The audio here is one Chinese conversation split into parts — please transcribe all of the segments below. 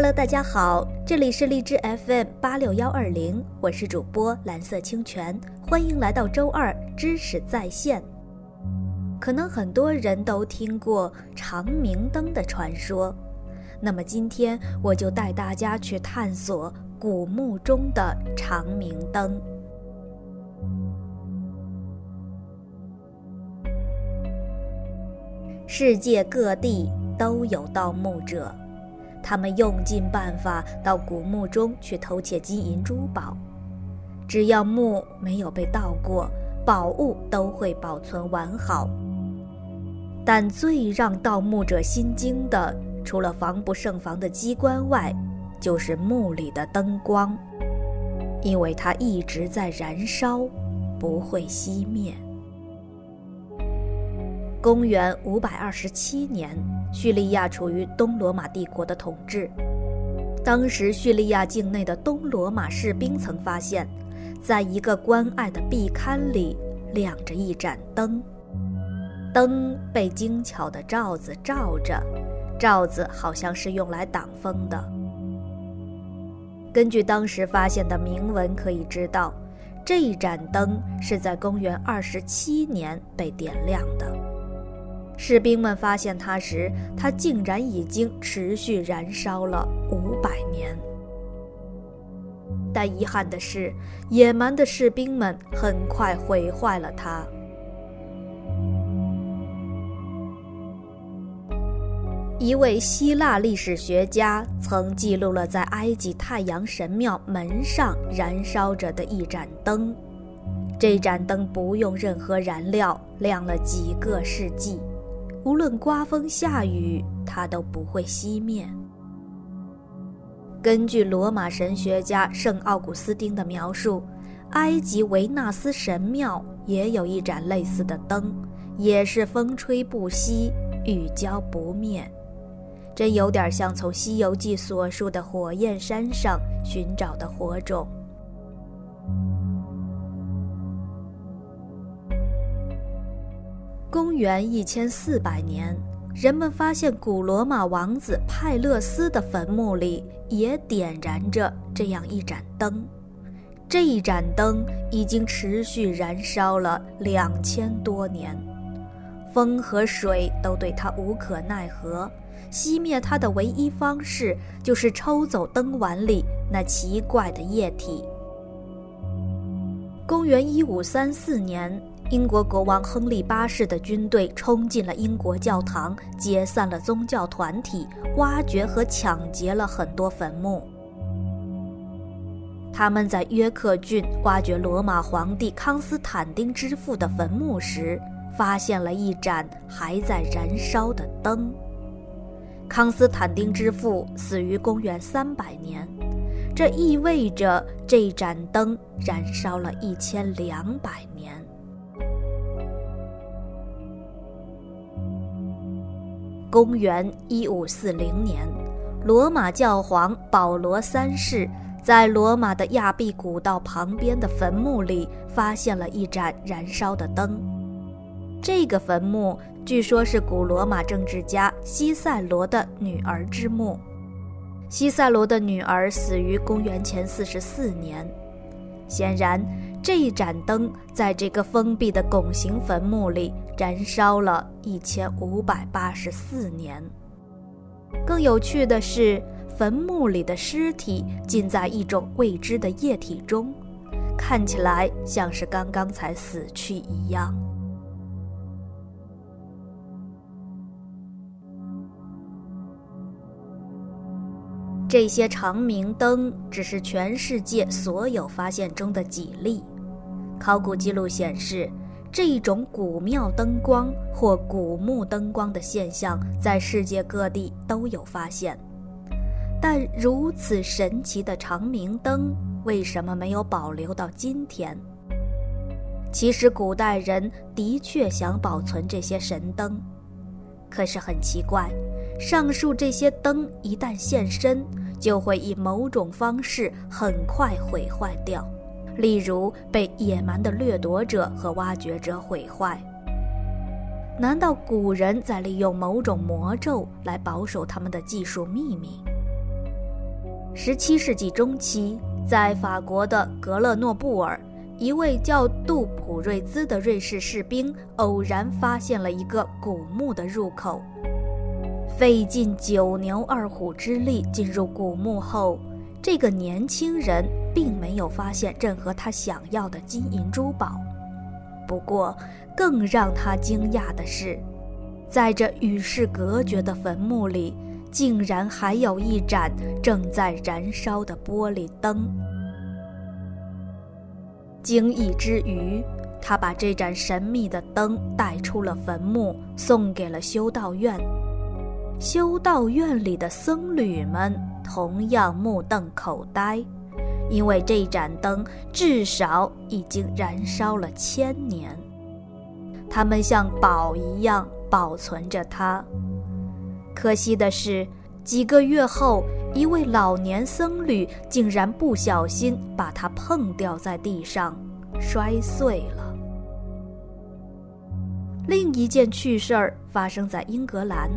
Hello， 大家好，这里是荔枝 FM86120，我是主播蓝色清泉，欢迎来到周二知识在线。可能很多人都听过长明灯的传说，那么今天我就带大家去探索古墓中的长明灯。世界各地都有盗墓者，他们用尽办法到古墓中去偷窃金银珠宝，只要墓没有被盗过，宝物都会保存完好。但最让盗墓者心惊的，除了防不胜防的机关外，就是墓里的灯光，因为它一直在燃烧，不会熄灭。公元527年，叙利亚处于东罗马帝国的统治。当时叙利亚境内的东罗马士兵曾发现，在一个关隘的壁龛里亮着一盏灯，灯被精巧的罩子罩着，罩子好像是用来挡风的。根据当时发现的铭文可以知道，这一盏灯是在公元27年被点亮的。士兵们发现它时，它竟然已经持续燃烧了500年。但遗憾的是，野蛮的士兵们很快毁坏了它。一位希腊历史学家曾记录了在埃及太阳神庙门上燃烧着的一盏灯，这盏灯不用任何燃料，亮了几个世纪。无论刮风下雨，它都不会熄灭。根据罗马神学家圣奥古斯丁的描述，埃及维纳斯神庙也有一盏类似的灯，也是风吹不息，雨浇不灭。真有点像从《西游记》所述的火焰山上寻找的火种。公元1400年，人们发现古罗马王子派勒斯的坟墓里也点燃着这样一盏灯，这一盏灯已经持续燃烧了2000多年，风和水都对它无可奈何，熄灭它的唯一方式就是抽走灯碗里那奇怪的液体。公元1534年，英国国王亨利八世的军队冲进了英国教堂，解散了宗教团体，挖掘和抢劫了很多坟墓。他们在约克郡挖掘罗马皇帝康斯坦丁之父的坟墓时，发现了一盏还在燃烧的灯。康斯坦丁之父死于公元300年，这意味着这盏灯燃烧了1200年。公元1540年，罗马教皇保罗3世在罗马的亚庇古道旁边的坟墓里发现了一盏燃烧的灯。这个坟墓据说是古罗马政治家西塞罗的女儿之墓。西塞罗的女儿死于公元前44年。显然，这一盏灯在这个封闭的拱形坟墓里燃烧了1584年。更有趣的是，坟墓里的尸体浸在一种未知的液体中，看起来像是刚刚才死去一样。这些长明灯只是全世界所有发现中的几例。考古记录显示，这种古庙灯光或古墓灯光的现象在世界各地都有发现，但如此神奇的长明灯为什么没有保留到今天？其实古代人的确想保存这些神灯，可是很奇怪，上述这些灯一旦现身，就会以某种方式很快毁坏掉，例如被野蛮的掠夺者和挖掘者毁坏。难道古人在利用某种魔咒来保守他们的技术秘密？ 17世纪中期，在法国的格勒诺布尔，一位叫杜普瑞兹的瑞士士兵偶然发现了一个古墓的入口。费尽9牛2虎之力进入古墓后，这个年轻人并没有发现任何他想要的金银珠宝。不过，更让他惊讶的是，在这与世隔绝的坟墓里，竟然还有一盏正在燃烧的玻璃灯。惊异之余，他把这盏神秘的灯带出了坟墓，送给了修道院。修道院里的僧侣们同样目瞪口呆，因为这盏灯至少已经燃烧了1000年，他们像宝一样保存着它。可惜的是，几个月后，一位老年僧侣竟然不小心把它碰掉在地上，摔碎了。另一件趣事儿发生在英格兰，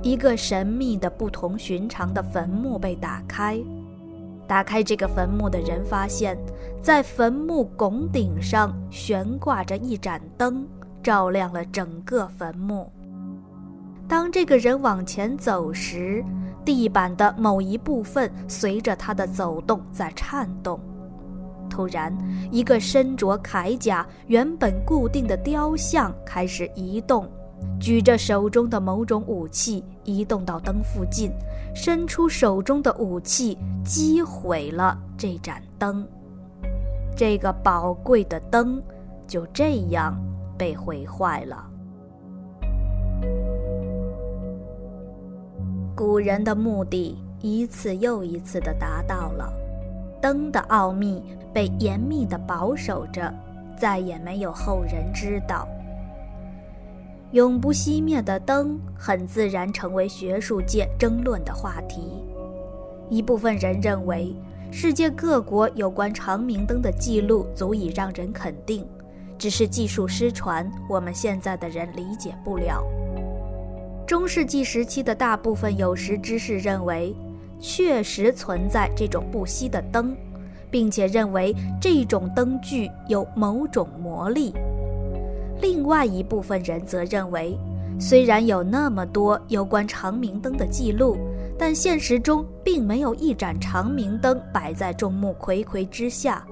一个神秘的不同寻常的坟墓被打开。打开这个坟墓的人发现，在坟墓拱顶上悬挂着一盏灯，照亮了整个坟墓。当这个人往前走时，地板的某一部分随着他的走动在颤动。突然，一个身着铠甲、原本固定的雕像开始移动，举着手中的某种武器移动到灯附近，伸出手中的武器击毁了这盏灯。这个宝贵的灯就这样被毁坏了。古人的目的一次又一次地达到了，灯的奥秘被严密地保守着，再也没有后人知道。永不熄灭的灯很自然成为学术界争论的话题。一部分人认为，世界各国有关长明灯的记录足以让人肯定，只是技术失传，我们现在的人理解不了。中世纪时期的大部分有识之士认为，确实存在这种不熄的灯，并且认为这种灯具有某种魔力。另外一部分人则认为，虽然有那么多有关长明灯的记录，但现实中并没有一盏长明灯摆在众目睽睽之下，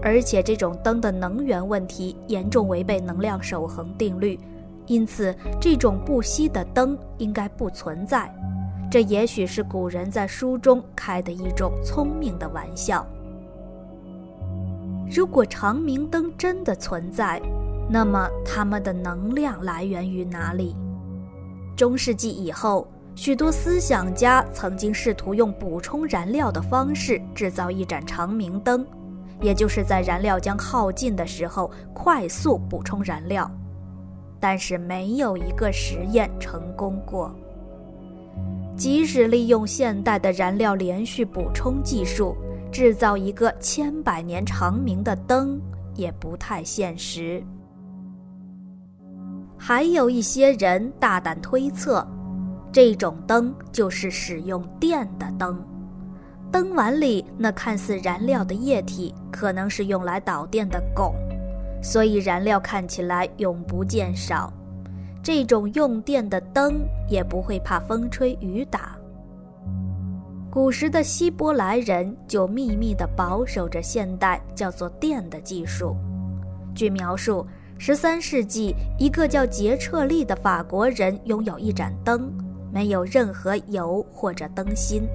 而且这种灯的能源问题严重违背能量守恒定律，因此这种不熄的灯应该不存在。这也许是古人在书中开的一种聪明的玩笑。如果长明灯真的存在，那么它们的能量来源于哪里？中世纪以后，许多思想家曾经试图用补充燃料的方式制造一盏长明灯，也就是在燃料将耗尽的时候快速补充燃料，但是没有一个实验成功过。即使利用现代的燃料连续补充技术，制造一个100年长明的灯也不太现实。还有一些人大胆推测，这种灯就是使用电的灯，灯碗里那看似燃料的液体可能是用来导电的汞，所以燃料看起来永不见少。这种用电的灯也不会怕风吹雨打。古时的希伯来人就秘密地保守着现代叫做电的技术。据描述，13世纪一个叫杰彻利的法国人拥有一盏灯，没有任何油或者灯芯。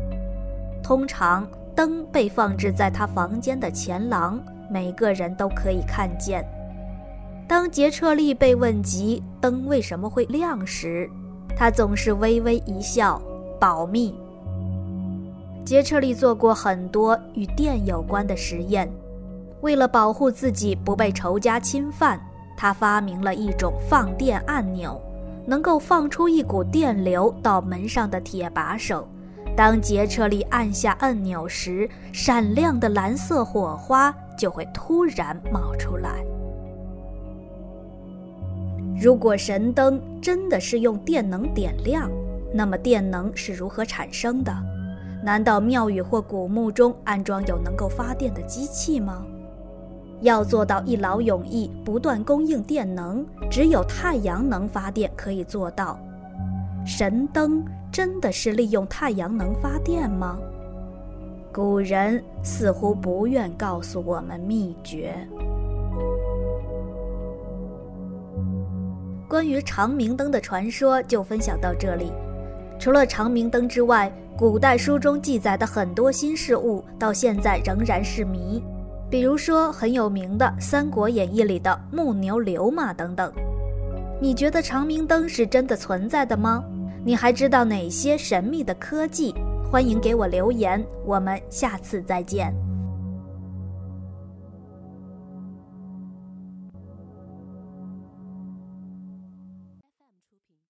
通常灯被放置在他房间的前廊，每个人都可以看见。当杰彻利被问及灯为什么会亮时，他总是微微一笑，保密。杰彻利做过很多与电有关的实验，为了保护自己不被仇家侵犯，他发明了一种放电按钮，能够放出一股电流到门上的铁把手。当杰彻利按下按钮时，闪亮的蓝色火花就会突然冒出来。如果神灯真的是用电能点亮，那么电能是如何产生的？难道庙宇或古墓中安装有能够发电的机器吗？要做到一劳永逸，不断供应电能，只有太阳能发电可以做到。神灯真的是利用太阳能发电吗？古人似乎不愿告诉我们秘诀。关于长明灯的传说就分享到这里。除了长明灯之外，古代书中记载的很多新事物到现在仍然是谜，比如说很有名的《三国演义》里的木牛流马等等。你觉得长明灯是真的存在的吗？你还知道哪些神秘的科技？欢迎给我留言，我们下次再见。